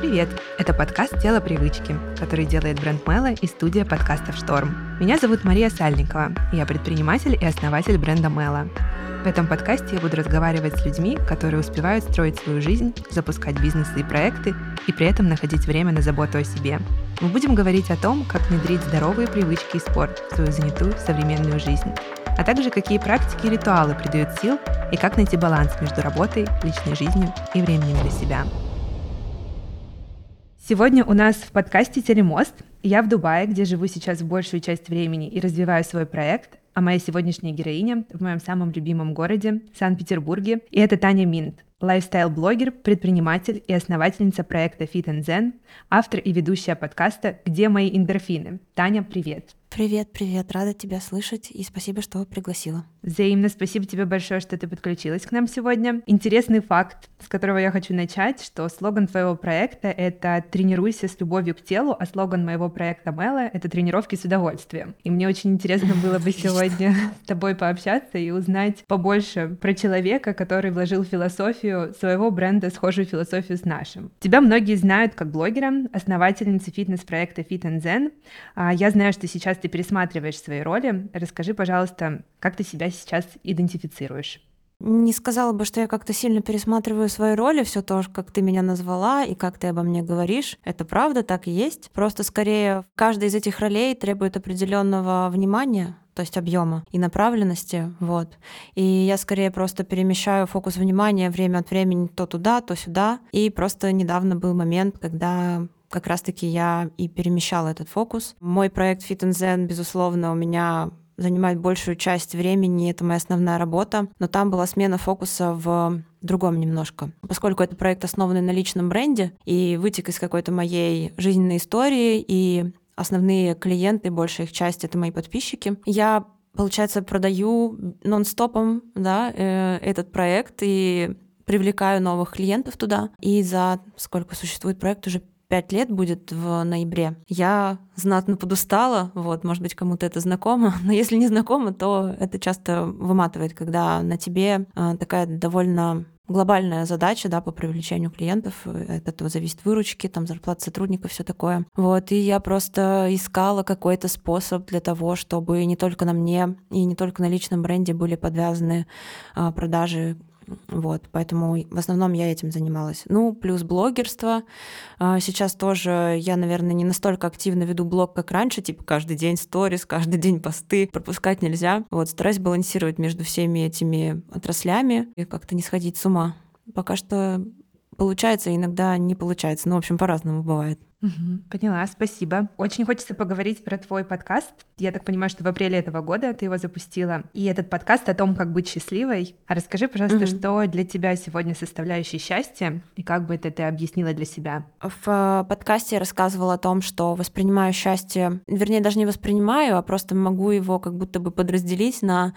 Привет! Это подкаст «Дело привычки», который делает бренд MELA и студия подкастов «Шторм». Меня зовут Мария Сальникова, я предприниматель и основатель бренда MELA. В этом подкасте я буду разговаривать с людьми, которые успевают строить свою жизнь, запускать бизнесы и проекты, и при этом находить время на заботу о себе. Мы будем говорить о том, как внедрить здоровые привычки и спорт в свою занятую современную жизнь, а также какие практики и ритуалы придают сил, и как найти баланс между работой, личной жизнью и временем для себя. Сегодня у нас в подкасте «Телемост». Я в Дубае, где живу сейчас большую часть времени и развиваю свой проект, а моя сегодняшняя героиня в моем самом любимом городе, Санкт-Петербурге, и это Таня Минт, лайфстайл-блогер, предприниматель и основательница проекта Fit&Zen, автор и ведущая подкаста «Где мои эндорфины». Таня, привет! Привет, рада тебя слышать, и спасибо, что пригласила. Взаимно, спасибо тебе большое, что ты подключилась к нам сегодня. Интересный факт, с которого я хочу начать, что слоган твоего проекта — это «Тренируйся с любовью к телу», а слоган моего проекта MELA — это «Тренировки с удовольствием». И мне очень интересно было бы сегодня с тобой пообщаться и узнать побольше про человека, который вложил философию своего бренда, схожую философию с нашим. Тебя многие знают как блогера, основательницы фитнес-проекта Fit&Zen. Я знаю, что сейчас ты пересматриваешь свои роли. Расскажи, пожалуйста, как ты себя сейчас идентифицируешь? Не сказала бы, что я как-то сильно пересматриваю свои роли, все то, как ты меня назвала и как ты обо мне говоришь. Это правда, так и есть. Просто скорее каждая из этих ролей требует определенного внимания, то есть объема и направленности, вот. И я скорее просто перемещаю фокус внимания время от времени то туда, то сюда. И просто недавно был момент, когда как раз-таки я и перемещала этот фокус. Мой проект Fit&Zen, безусловно, у меня занимает большую часть времени, это моя основная работа, но там была смена фокуса в другом немножко. Поскольку это проект, основанный на личном бренде, и вытек из какой-то моей жизненной истории, и основные клиенты, большая их часть — это мои подписчики, я, получается, продаю нон-стопом, да, этот проект и привлекаю новых клиентов туда. И за сколько существует проект, уже 5 лет будет в ноябре. Я знатно подустала, вот, может быть, кому-то это знакомо, но если не знакомо, то это часто выматывает, когда на тебе такая довольно глобальная задача, да, по привлечению клиентов, от этого зависит выручки, там, зарплата сотрудников, все такое. Вот, и я просто искала какой-то способ для того, чтобы не только на мне и не только на личном бренде были подвязаны продажи. Вот, поэтому в основном я этим занималась. Ну, плюс блогерство. Сейчас тоже я, наверное, не настолько активно веду блог, как раньше, типа каждый день сторис, каждый день посты, пропускать нельзя. Вот, стараюсь балансировать между всеми этими отраслями и как-то не сходить с ума. Пока что получается, иногда не получается. Ну, в общем, по-разному бывает. Поняла, спасибо. Очень хочется поговорить про твой подкаст. Я так понимаю, что в апреле этого года ты его запустила. И этот подкаст о том, как быть счастливой. А расскажи, пожалуйста, что для тебя сегодня составляющее счастье, и как бы это ты объяснила для себя? В подкасте я рассказывала о том, что воспринимаю счастье, вернее, даже не воспринимаю, а просто могу его как будто бы подразделить на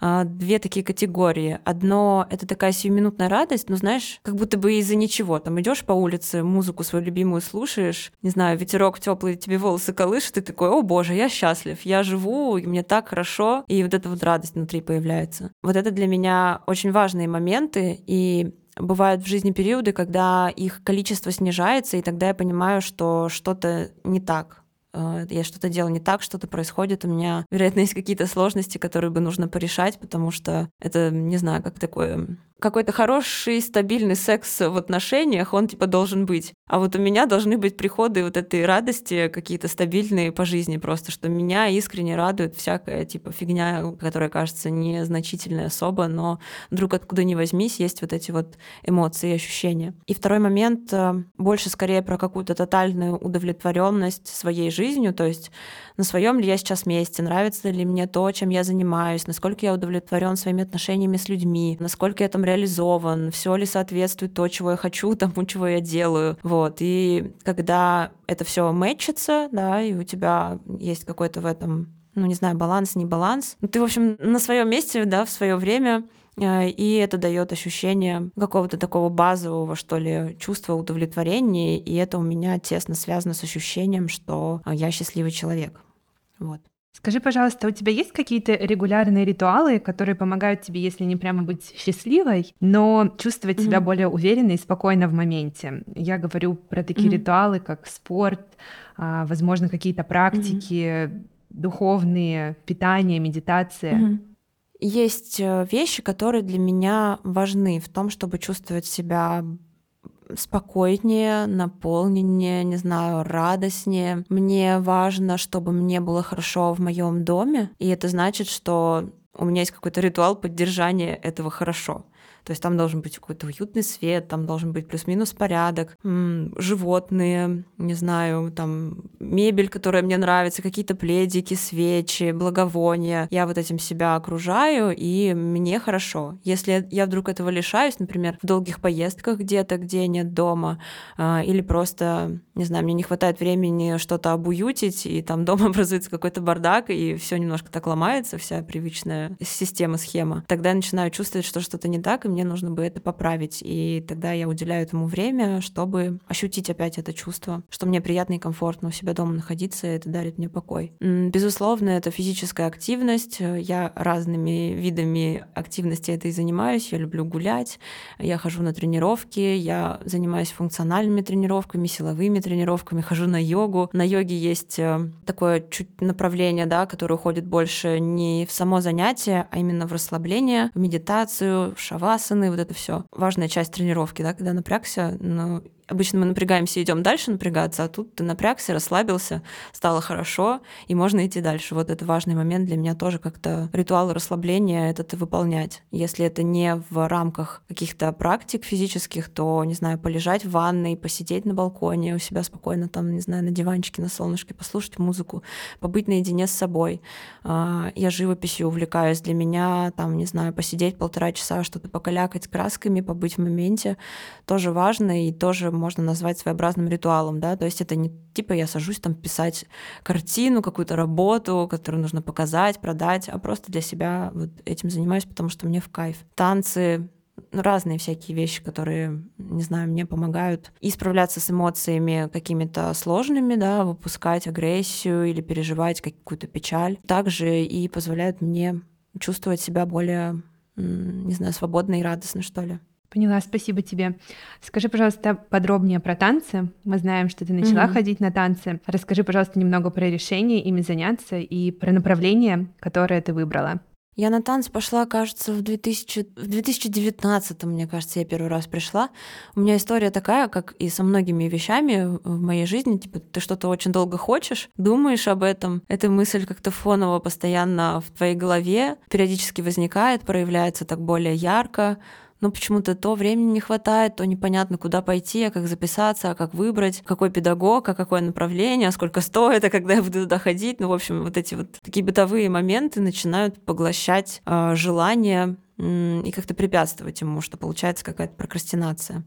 две такие категории. Одно — это такая сиюминутная радость, но, знаешь, как будто бы из-за ничего. Там идешь по улице, музыку свою любимую слушаешь, не знаю, ветерок теплый, тебе волосы колышет, и ты такой: о боже, я счастлив, я живу, и мне так хорошо, и вот эта вот радость внутри появляется. Вот это для меня очень важные моменты, и бывают в жизни периоды, когда их количество снижается, и тогда я понимаю, что что-то не так. Я что-то делаю не так, что-то происходит, у меня, вероятно, есть какие-то сложности, которые бы нужно порешать, потому что это, не знаю, как такое... Какой-то хороший, стабильный секс в отношениях, он типа должен быть. А вот у меня должны быть приходы вот этой радости какие-то стабильные по жизни просто, что меня искренне радует всякая типа фигня, которая кажется незначительной особо, но вдруг откуда ни возьмись, есть вот эти вот эмоции и ощущения. И второй момент больше скорее про какую-то тотальную удовлетворенность своей жизнью, то есть на своем ли я сейчас месте, нравится ли мне то, чем я занимаюсь, насколько я удовлетворен своими отношениями с людьми, насколько я там реализован, все ли соответствует то, чего я хочу, тому, чего я делаю. Вот. И когда это все мэтчится, да, и у тебя есть какой-то в этом, ну, не знаю, баланс, не баланс. Ну, ты, в общем, на своем месте, да, в свое время, и это дает ощущение какого-то такого базового, что ли, чувства удовлетворения, и это у меня тесно связано с ощущением, что я счастливый человек. Вот. Скажи, пожалуйста, у тебя есть какие-то регулярные ритуалы, которые помогают тебе, если не прямо быть счастливой, но чувствовать себя более уверенно и спокойно в моменте? Я говорю про такие ритуалы, как спорт, возможно, какие-то практики, духовные, питание, медитация. Есть вещи, которые для меня важны в том, чтобы чувствовать себя спокойнее, наполненнее, не знаю, радостнее. Мне важно, чтобы мне было хорошо в моем доме, и это значит, что у меня есть какой-то ритуал поддержания этого «хорошо». То есть там должен быть какой-то уютный свет, там должен быть плюс-минус порядок, животные, не знаю, там мебель, которая мне нравится, какие-то пледики, свечи, благовония. Я вот этим себя окружаю, и мне хорошо. Если я вдруг этого лишаюсь, например, в долгих поездках где-то, где нет дома, или просто, не знаю, мне не хватает времени что-то обуютить, и там дома образуется какой-то бардак, и все немножко так ломается, вся привычная система, схема, тогда я начинаю чувствовать, что что-то не так, и мне нужно бы это поправить. И тогда я уделяю этому время, чтобы ощутить опять это чувство, что мне приятно и комфортно у себя дома находиться, и это дарит мне покой. Безусловно, это физическая активность. Я разными видами активности этой занимаюсь. Я люблю гулять, я хожу на тренировки, я занимаюсь функциональными тренировками, силовыми тренировками, хожу на йогу. На йоге есть такое чуть направление, да, которое уходит больше не в само занятие, а именно в расслабление, в медитацию, в шавасану, вот это все важная часть тренировки, да, когда напрягся, но обычно мы напрягаемся и идем дальше напрягаться, а тут ты напрягся, расслабился, стало хорошо, и можно идти дальше. Вот это важный момент для меня тоже как-то ритуал расслабления этот выполнять. Если это не в рамках каких-то практик физических, то, не знаю, полежать в ванной, посидеть на балконе у себя спокойно, там, не знаю, на диванчике, на солнышке, послушать музыку, побыть наедине с собой. Я живописью увлекаюсь, для меня, там, не знаю, посидеть 1,5 часа, что-то покалякать с красками, побыть в моменте, тоже важно и тоже можно назвать своеобразным ритуалом, да, то есть это не типа я сажусь там писать картину, какую-то работу, которую нужно показать, продать, а просто для себя вот этим занимаюсь, потому что мне в кайф. Танцы, разные всякие вещи, которые, не знаю, мне помогают и справляться с эмоциями какими-то сложными, да, выпускать агрессию или переживать какую-то печаль. Также и позволяют мне чувствовать себя более, не знаю, свободно и радостно, что ли. Поняла, спасибо тебе. Скажи, пожалуйста, подробнее про танцы. Мы знаем, что ты начала ходить на танцы. Расскажи, пожалуйста, немного про решение ими заняться и про направление, которое ты выбрала. Я на танцы пошла, кажется, в 2019, мне кажется, я первый раз пришла. У меня история такая, как и со многими вещами в моей жизни, типа ты что-то очень долго хочешь, думаешь об этом, эта мысль как-то фоново постоянно в твоей голове периодически возникает, проявляется так более ярко, но почему-то то времени не хватает, то непонятно, куда пойти, а как записаться, а как выбрать, какой педагог, а какое направление, а сколько стоит, а когда я буду туда ходить. Ну, в общем, вот эти вот такие бытовые моменты начинают поглощать желание и как-то препятствовать ему, что получается какая-то прокрастинация.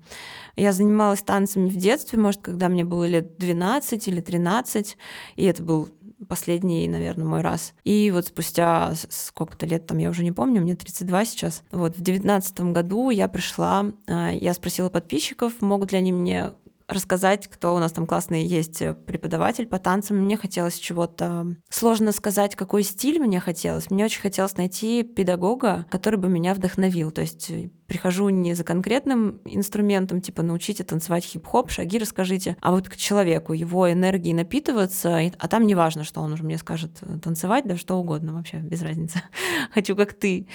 Я занималась танцами в детстве, может, когда мне было лет 12 или 13, и это был последний, наверное, мой раз. И вот спустя сколько-то лет, там я уже не помню, мне 32 сейчас. Вот в 2019 году я пришла, я спросила подписчиков, могут ли они мне рассказать, кто у нас там классный есть преподаватель по танцам. Мне хотелось чего-то... Сложно сказать, какой стиль мне хотелось. Мне очень хотелось найти педагога, который бы меня вдохновил. То есть прихожу не за конкретным инструментом, типа научите танцевать хип-хоп, шаги расскажите, а вот к человеку, его энергии напитываться, а там не важно, что он уже мне скажет танцевать, да что угодно вообще, без разницы. Хочу как ты.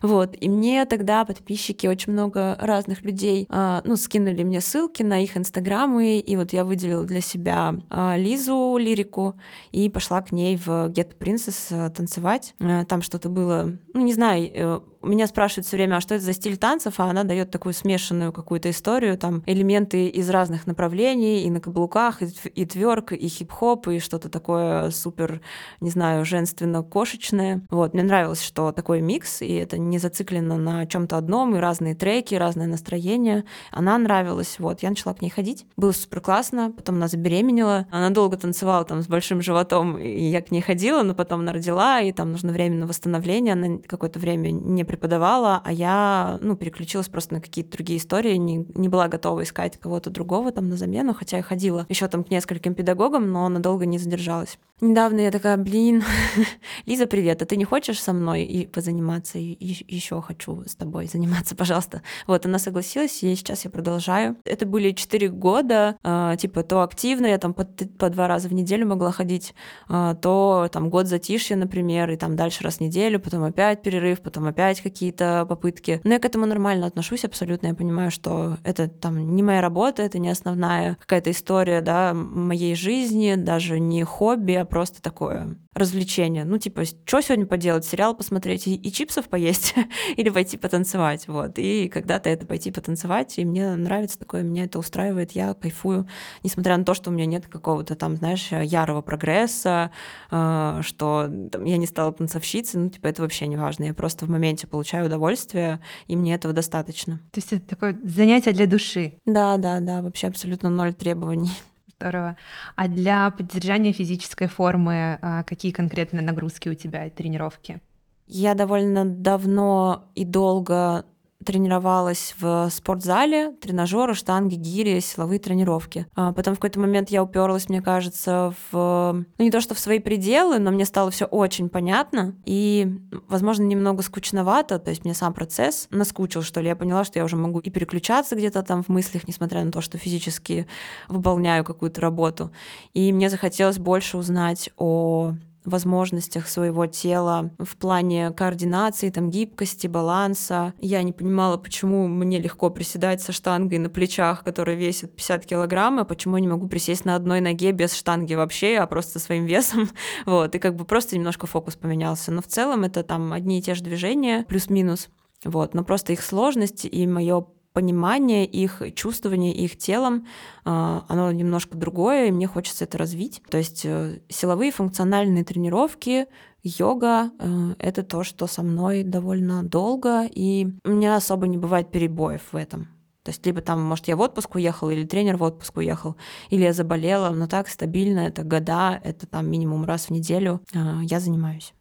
Вот. И мне тогда подписчики, очень много разных людей, ну, скинули мне ссылки на их инстаграмы, и вот я выделила для себя Лизу Лирику и пошла к ней в Get Princess танцевать. Там что-то было, ну, не знаю, меня спрашивают все время, а что это за стиль танцев, а она дает такую смешанную какую-то историю, там элементы из разных направлений, и на каблуках, и тверк, и хип-хоп, и что-то такое супер, не знаю, женственно-кошечное. Вот, мне нравилось, что такой микс, и это не зациклено на чем-то одном, и разные треки, и разное настроение. Она нравилась, вот, я начала к ней ходить. Было супер классно, потом она забеременела, она долго танцевала там с большим животом, и я к ней ходила, но потом она родила, и там нужно время на восстановление, она какое-то время не преподавала, а я, ну, переключилась просто на какие-то другие истории, не была готова искать кого-то другого там на замену, хотя я ходила еще там к нескольким педагогам, но надолго не задержалась. Недавно я такая, блин, Лиза, привет, а ты не хочешь со мной и позаниматься? И еще хочу с тобой заниматься, пожалуйста. Вот, она согласилась, и сейчас я продолжаю. Это были 4 года, типа, то активно, я там по 2 раза в неделю могла ходить, то там год затишья, например, и там дальше раз в неделю, потом опять перерыв, потом опять какие-то попытки. Но я к этому нормально отношусь абсолютно, я понимаю, что это там не моя работа, это не основная какая-то история, да, моей жизни, даже не хобби, а просто такое развлечение. Ну, типа, что сегодня поделать? Сериал посмотреть и чипсов поесть или пойти потанцевать, вот. И когда-то это пойти потанцевать, и мне нравится такое, меня это устраивает, я кайфую, несмотря на то, что у меня нет какого-то там, знаешь, ярого прогресса, что там, я не стала танцовщицей, ну, типа, это вообще не важно. Я просто в моменте получаю удовольствие, и мне этого достаточно. То есть это такое занятие для души? Да, вообще абсолютно ноль требований. Здорово. А для поддержания физической формы какие конкретно нагрузки у тебя и тренировки? Я довольно давно и долго тренировалась в спортзале, тренажеры, штанги, гири, силовые тренировки. Потом в какой-то момент я уперлась, мне кажется, в... Ну, не то, что в свои пределы, но мне стало все очень понятно и, возможно, немного скучновато, то есть мне сам процесс наскучил, что ли. Я поняла, что я уже могу и переключаться где-то там в мыслях, несмотря на то, что физически выполняю какую-то работу. И мне захотелось больше узнать о... возможностях своего тела в плане координации, там, гибкости, баланса. Я не понимала, почему мне легко приседать со штангой на плечах, которая весит 50 килограмм, а почему я не могу присесть на одной ноге без штанги вообще, а просто своим весом. Вот. И как бы просто немножко фокус поменялся. Но в целом это там одни и те же движения, плюс-минус. Вот. Но просто их сложность и мое понимание их, чувствование их телом, оно немножко другое, и мне хочется это развить. То есть силовые функциональные тренировки, йога — это то, что со мной довольно долго, и у меня особо не бывает перебоев в этом. То есть либо там, может, я в отпуск уехала, или тренер в отпуск уехал, или я заболела, но так стабильно, это года, это там минимум раз в неделю я занимаюсь.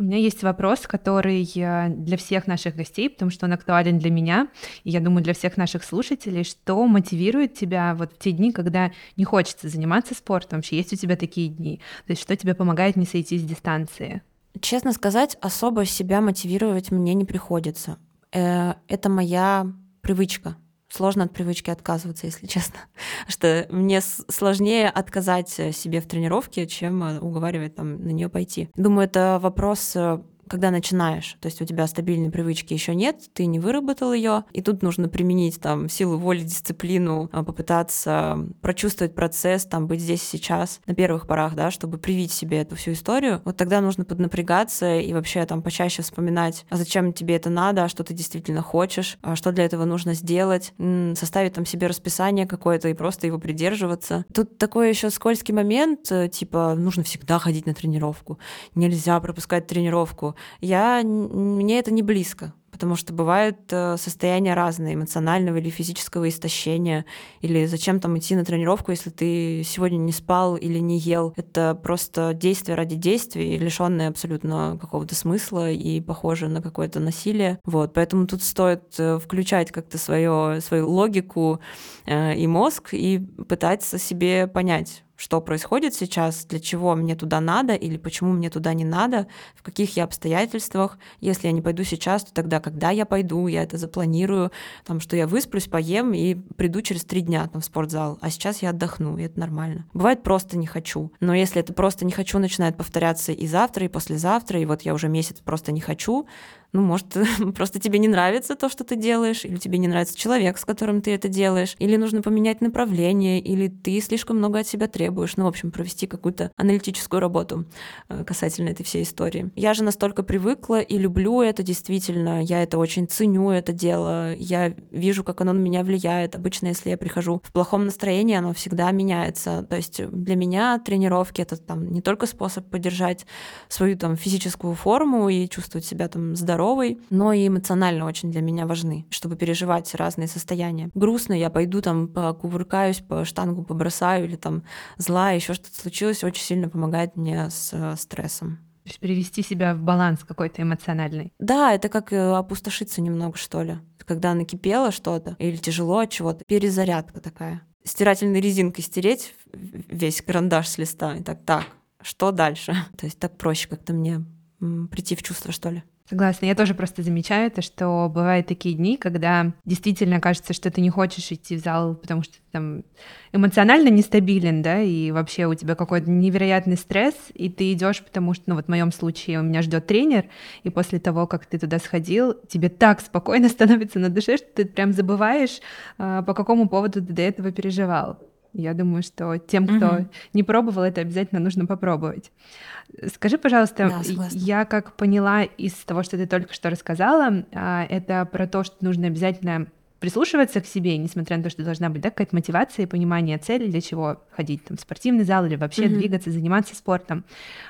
У меня есть вопрос, который для всех наших гостей, потому что он актуален для меня, и, я думаю, для всех наших слушателей. Что мотивирует тебя вот в те дни, когда не хочется заниматься спортом? Вообще есть у тебя такие дни? То есть что тебе помогает не сойти с дистанции? Честно сказать, особо себя мотивировать мне не приходится. Это моя привычка. Сложно от привычки отказываться, если честно. Что мне сложнее отказать себе в тренировке, чем уговаривать там, на нее пойти. Думаю, это вопрос, когда начинаешь. То есть у тебя стабильной привычки еще нет, ты не выработал ее, и тут нужно применить там, силу воли, дисциплину, попытаться прочувствовать процесс, там, быть здесь и сейчас на первых порах, да, чтобы привить себе эту всю историю. Вот тогда нужно поднапрягаться и вообще там, почаще вспоминать, а зачем тебе это надо, а что ты действительно хочешь, а что для этого нужно сделать, составить там, себе расписание какое-то и просто его придерживаться. Тут такой еще скользкий момент, типа нужно всегда ходить на тренировку, нельзя пропускать тренировку. Мне это не близко, потому что бывают состояния разные, эмоционального или физического истощения, или зачем там идти на тренировку, если ты сегодня не спал или не ел. Это просто действие ради действий, лишённое абсолютно какого-то смысла и похоже на какое-то насилие. Вот. Поэтому тут стоит включать как-то свою логику и мозг и пытаться себе понять, что происходит сейчас, для чего мне туда надо или почему мне туда не надо, в каких я обстоятельствах. Если я не пойду сейчас, то тогда, когда я пойду, я это запланирую, там, что я высплюсь, поем и приду через 3 дня там, в спортзал, а сейчас я отдохну, и это нормально. Бывает просто не хочу, но если это просто не хочу начинает повторяться и завтра, и послезавтра, и вот я уже месяц просто не хочу, ну, может, просто тебе не нравится то, что ты делаешь, или тебе не нравится человек, с которым ты это делаешь, или нужно поменять направление, или ты слишком много от себя требуешь. Ну, в общем, провести какую-то аналитическую работу касательно этой всей истории. Я же настолько привыкла и люблю это действительно. Я это очень ценю, это дело. Я вижу, как оно на меня влияет. Обычно, если я прихожу в плохом настроении, оно всегда меняется. То есть для меня тренировки — это там, не только способ поддержать свою там, физическую форму и чувствовать себя там, здоровым, но и эмоционально очень для меня важны, чтобы переживать разные состояния. Грустно, я пойду там покувыркаюсь, по штангу побросаю, или там зла, еще что-то случилось, очень сильно помогает мне с стрессом. То есть перевести себя в баланс какой-то эмоциональный. Да, это как опустошиться немного, что ли. Когда накипело что-то или тяжело от чего-то, перезарядка такая. Стирательной резинкой стереть весь карандаш с листа и так. что дальше. То есть так проще как-то мне прийти в чувство, что ли. Согласна. Я тоже просто замечаю то, что бывают такие дни, когда действительно кажется, что ты не хочешь идти в зал, потому что ты там эмоционально нестабилен, да, и вообще у тебя какой-то невероятный стресс, и ты идешь, потому что, ну вот в моем случае у меня ждет тренер, и после того, как ты туда сходил, тебе так спокойно становится на душе, что ты прям забываешь, по какому поводу ты до этого переживал. Я думаю, что тем, кто не пробовал, это обязательно нужно попробовать. Скажи, пожалуйста, да, я как поняла из того, что ты только что рассказала, это про то, что нужно обязательно прислушиваться к себе, несмотря на то, что должна быть, да, какая-то мотивация и понимание цели, для чего ходить там, в спортивный зал или вообще двигаться, заниматься спортом.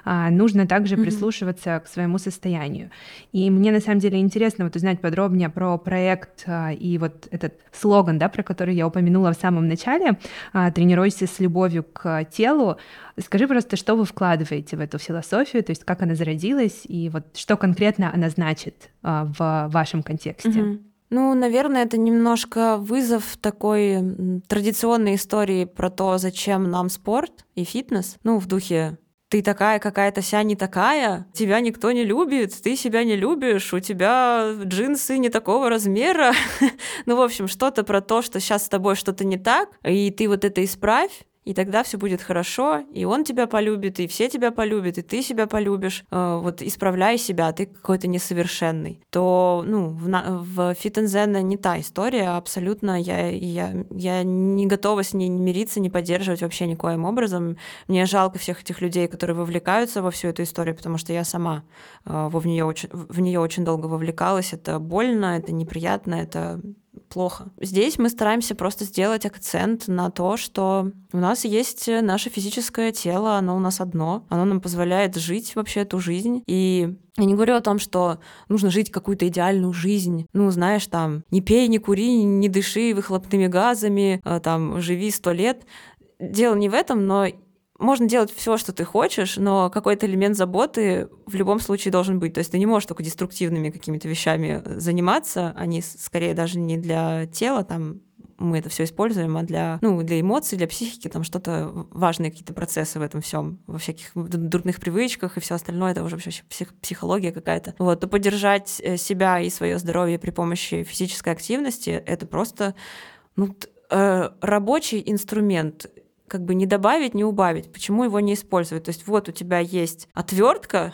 Нужно также прислушиваться к своему состоянию. И мне на самом деле интересно вот узнать подробнее про проект и вот этот слоган, да, про который я упомянула в самом начале, «Тренируйся с любовью к телу». Скажи просто, что вы вкладываете в эту философию, то есть как она зародилась и вот что конкретно она значит в вашем контексте. Ну, наверное, это немножко вызов такой традиционной истории про то, зачем нам спорт и фитнес. Ну, в духе «ты такая какая-то вся не такая, тебя никто не любит, ты себя не любишь, у тебя джинсы не такого размера». Ну, в общем, что-то про то, что сейчас с тобой что-то не так, и ты вот это исправь, и тогда все будет хорошо, и он тебя полюбит, и все тебя полюбят, и ты себя полюбишь. Вот исправляй себя, ты какой-то несовершенный. То, ну, в Fit&Zen не та история, абсолютно. Я не готова с ней мириться, не поддерживать вообще никоим образом. Мне жалко всех этих людей, которые вовлекаются во всю эту историю, потому что я сама в нее очень долго вовлекалась. Это больно, это неприятно, это... плохо. Здесь мы стараемся просто сделать акцент на то, что у нас есть наше физическое тело, оно у нас одно, оно нам позволяет жить вообще эту жизнь. И я не говорю о том, что нужно жить какую-то идеальную жизнь. Ну, знаешь, там, не пей, не кури, не дыши выхлопными газами, там, живи 100 лет. Дело не в этом, но можно делать все, что ты хочешь, но какой-то элемент заботы в любом случае должен быть. То есть ты не можешь только деструктивными какими-то вещами заниматься. Они скорее даже не для тела, там мы это все используем, а для эмоций, для психики, там что-то важные какие-то процессы в этом всем, во всяких дурных привычках и все остальное, это уже вообще психология какая-то. Вот, то поддержать себя и свое здоровье при помощи физической активности — это просто рабочий инструмент. Как бы не добавить, не убавить, почему его не использовать. То есть вот у тебя есть отвертка,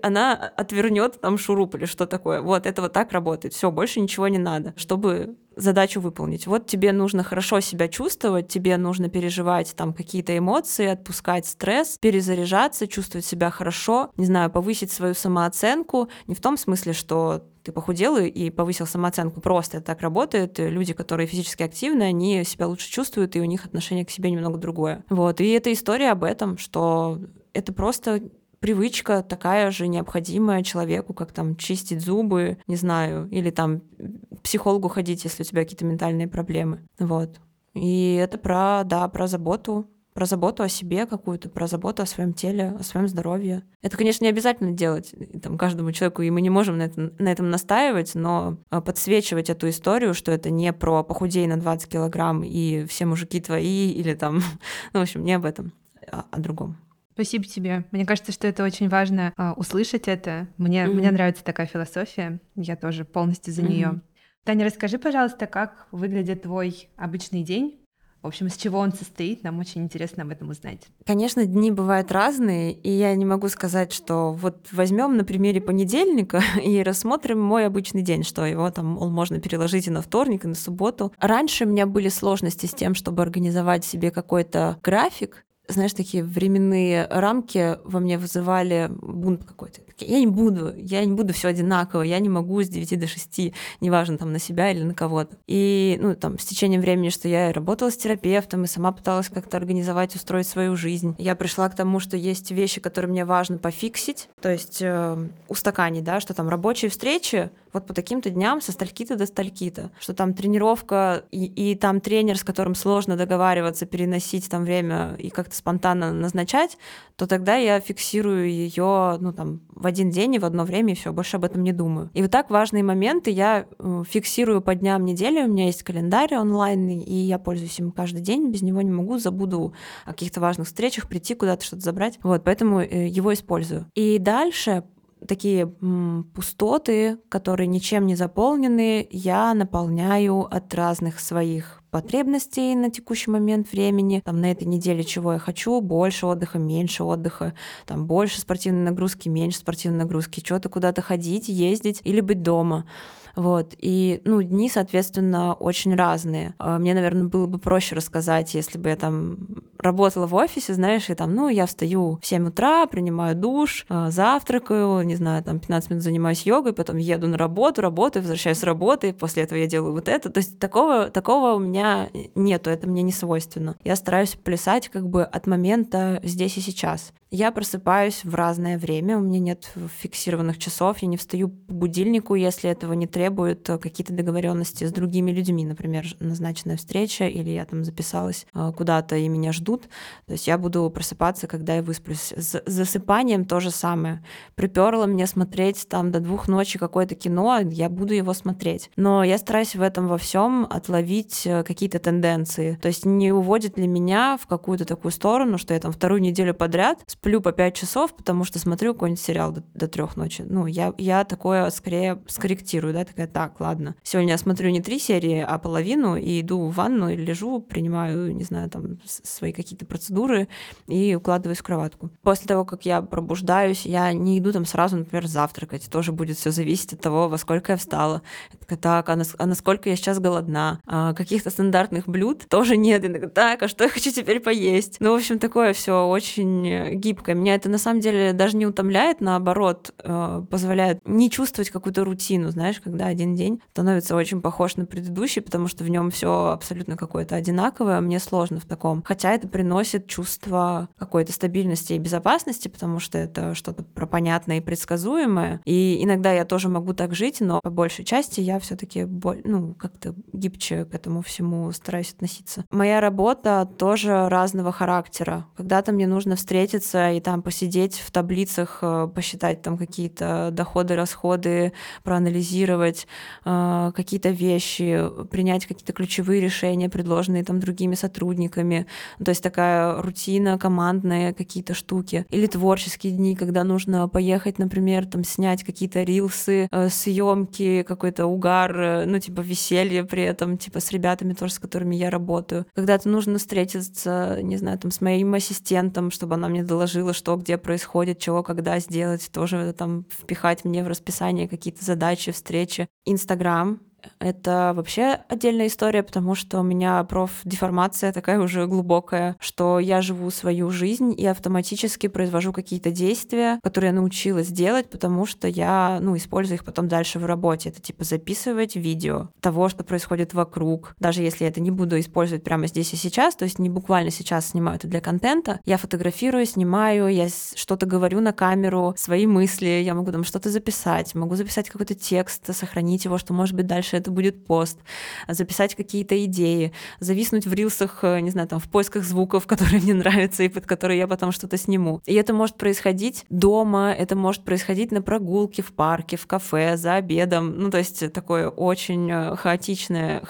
она отвернет там шуруп или что такое. Вот это вот так работает. Все, больше ничего не надо, чтобы задачу выполнить. Вот тебе нужно хорошо себя чувствовать, тебе нужно переживать там какие-то эмоции, отпускать стресс, перезаряжаться, чувствовать себя хорошо, не знаю, повысить свою самооценку. Не в том смысле, что ты похудел и повысил самооценку. Просто это так работает. Люди, которые физически активны, они себя лучше чувствуют, и у них отношение к себе немного другое. Вот. И эта история об этом, что это просто привычка такая же необходимая человеку, как там чистить зубы, не знаю, или там к психологу ходить, если у тебя какие-то ментальные проблемы. Вот. И это про заботу. Про заботу о себе какую-то, про заботу о своем теле, о своем здоровье. Это, конечно, не обязательно делать там, каждому человеку, и мы не можем на этом настаивать, но подсвечивать эту историю, что это не про похудей на 20 килограмм и все мужики твои, или там, ну, в общем, не об этом, а о другом. Спасибо тебе. Мне кажется, что это очень важно услышать это. Мне нравится такая философия, я тоже полностью за нее. Таня, расскажи, пожалуйста, как выглядит твой обычный день? В общем, из чего он состоит, нам очень интересно об этом узнать. Конечно, дни бывают разные, и я не могу сказать, что вот возьмем на примере понедельника и рассмотрим мой обычный день, что его там можно переложить и на вторник, и на субботу. Раньше у меня были сложности с тем, чтобы организовать себе какой-то график. Знаешь, такие временные рамки во мне вызывали бунт какой-то. Я не буду все одинаково, я не могу с 9 до 6, неважно, там, на себя или на кого-то. И, с течением времени, что я работала с терапевтом и сама пыталась как-то организовать, устроить свою жизнь, я пришла к тому, что есть вещи, которые мне важно пофиксить, то есть устаканить, да, что там рабочие встречи, вот по таким-то дням со стальки-то до стальки-то, что там тренировка и там тренер, с которым сложно договариваться, переносить там время и как-то спонтанно назначать, то тогда я фиксирую ее, ну, там, в один день и в одно время, и все, больше об этом не думаю. И вот так важные моменты я фиксирую по дням недели, у меня есть календарь онлайн, и я пользуюсь им каждый день, без него не могу, забуду о каких-то важных встречах, прийти куда-то что-то забрать, вот, поэтому его использую. И дальше такие пустоты, которые ничем не заполнены, я наполняю от разных своих потребностей на текущий момент времени, там, на этой неделе чего я хочу, больше отдыха, меньше отдыха, там, больше спортивной нагрузки, меньше спортивной нагрузки, что-то куда-то ходить, ездить или быть дома. Вот. И, ну, дни, соответственно, очень разные. Мне, наверное, было бы проще рассказать, если бы я там работала в офисе, знаешь, и там, ну, я встаю в 7 утра, принимаю душ, завтракаю, не знаю, там, 15 минут занимаюсь йогой, потом еду на работу, работаю, возвращаюсь с работы, после этого я делаю вот это. То есть такого у меня нету, это мне не свойственно. Я стараюсь плясать как бы от момента здесь и сейчас. Я просыпаюсь в разное время, у меня нет фиксированных часов, я не встаю по будильнику, если этого не требуют какие-то договоренности с другими людьми, например, назначенная встреча, или я там записалась куда-то и меня ждут. То есть я буду просыпаться, когда я высплюсь. С засыпанием то же самое. Припёрло мне смотреть там до 2 ночи какое-то кино, я буду его смотреть. Но я стараюсь в этом во всем отловить какие-то тенденции. То есть не уводит ли меня в какую-то такую сторону, что я там 2-ю неделю подряд сплю по 5 часов, потому что смотрю какой-нибудь сериал до 3 ночи. Ну, я такое скорее скорректирую, да, такая, так, ладно. Сегодня я смотрю не 3 серии, а половину, и иду в ванну, лежу, принимаю, не знаю, там, свои какие-то процедуры и укладываюсь в кроватку. После того, как я пробуждаюсь, я не иду там сразу, например, завтракать. Тоже будет все зависеть от того, во сколько я встала. Так, а насколько я сейчас голодна? А каких-то стандартных блюд тоже нет. Я такая, так, а что я хочу теперь поесть? Ну, в общем, такое все очень гибкое. Меня это, на самом деле, даже не утомляет, наоборот, позволяет не чувствовать какую-то рутину, знаешь, когда один день становится очень похож на предыдущий, потому что в нем все абсолютно какое-то одинаковое, мне сложно в таком. Хотя это приносит чувство какой-то стабильности и безопасности, потому что это что-то про понятное и предсказуемое. И иногда я тоже могу так жить, но по большей части я все-таки как-то гибче к этому всему стараюсь относиться. Моя работа тоже разного характера. Когда-то мне нужно встретиться и там посидеть в таблицах, посчитать там какие-то доходы, расходы, проанализировать какие-то вещи, принять какие-то ключевые решения, предложенные там другими сотрудниками. То есть такая рутина, командные какие-то штуки. Или творческие дни, когда нужно поехать, например, там снять какие-то рилсы, съемки, какой-то угар, ну типа веселье при этом, типа с ребятами тоже, с которыми я работаю. Когда-то нужно встретиться, не знаю, там с моим ассистентом, чтобы она мне доложила, что где происходит, чего, когда сделать, тоже там впихать мне в расписание какие-то задачи, встречи. Инстаграм — это вообще отдельная история, потому что у меня профдеформация такая уже глубокая, что я живу свою жизнь и автоматически произвожу какие-то действия, которые я научилась делать, потому что я, использую их потом дальше в работе. Это типа записывать видео того, что происходит вокруг. Даже если я это не буду использовать прямо здесь и сейчас, то есть не буквально сейчас снимаю это для контента, я фотографирую, снимаю, я что-то говорю на камеру, свои мысли, я могу там что-то записать, могу записать какой-то текст, сохранить его, что, может быть, дальше это будет пост, записать какие-то идеи, зависнуть в рилсах, не знаю, там, в поисках звуков, которые мне нравятся и под которые я потом что-то сниму. И это может происходить дома, это может происходить на прогулке, в парке, в кафе, за обедом. Ну, то есть такое очень хаотичное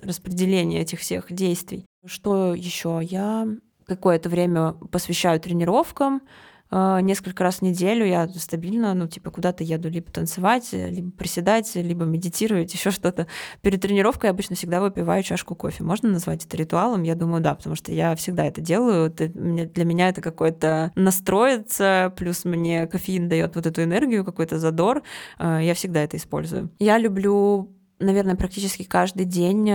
распределение этих всех действий. Что еще? Я какое-то время посвящаю тренировкам, несколько раз в неделю я стабильно, куда-то еду либо танцевать, либо приседать, либо медитировать, еще что-то. Перед тренировкой я обычно всегда выпиваю чашку кофе. Можно назвать это ритуалом? Я думаю, да, потому что я всегда это делаю. Для меня это какое-то настроиться, плюс мне кофеин дает вот эту энергию, какой-то задор. Я всегда это использую. Я люблю, наверное, практически каждый день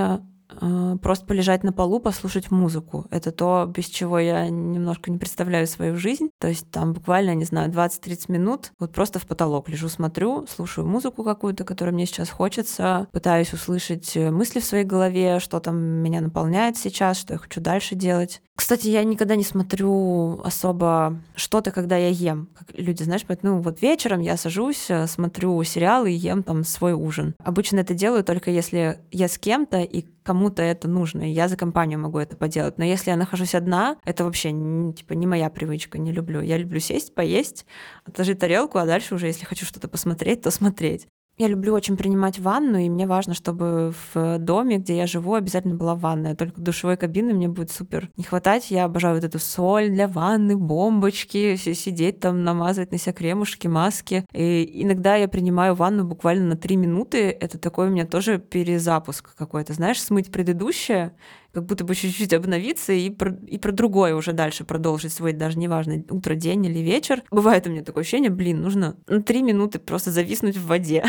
просто полежать на полу, послушать музыку. Это то, без чего я немножко не представляю свою жизнь. То есть там буквально, не знаю, 20-30 минут вот просто в потолок лежу, смотрю, слушаю музыку какую-то, которую мне сейчас хочется, пытаюсь услышать мысли в своей голове, что там меня наполняет сейчас, что я хочу дальше делать. Кстати, я никогда не смотрю особо что-то, когда я ем. Как люди, знаешь, поэтому вот вечером я сажусь, смотрю сериалы и ем там свой ужин. Обычно это делаю только если я с кем-то и кому-то это нужно, и я за компанию могу это поделать. Но если я нахожусь одна, это вообще не моя привычка, не люблю. Я люблю сесть, поесть, отложить тарелку, а дальше уже, если хочу что-то посмотреть, то смотреть. Я люблю очень принимать ванну, и мне важно, чтобы в доме, где я живу, обязательно была ванная. Только душевой кабины мне будет супер не хватать. Я обожаю вот эту соль для ванны, бомбочки, сидеть там, намазывать на себя кремушки, маски. И иногда я принимаю ванну буквально на 3 минуты. Это такой у меня тоже перезапуск какой-то. Знаешь, смыть предыдущее, как будто бы чуть-чуть обновиться и про другое уже дальше продолжить свой, даже неважно, утро, день или вечер. Бывает у меня такое ощущение, нужно на 3 минуты просто зависнуть в воде,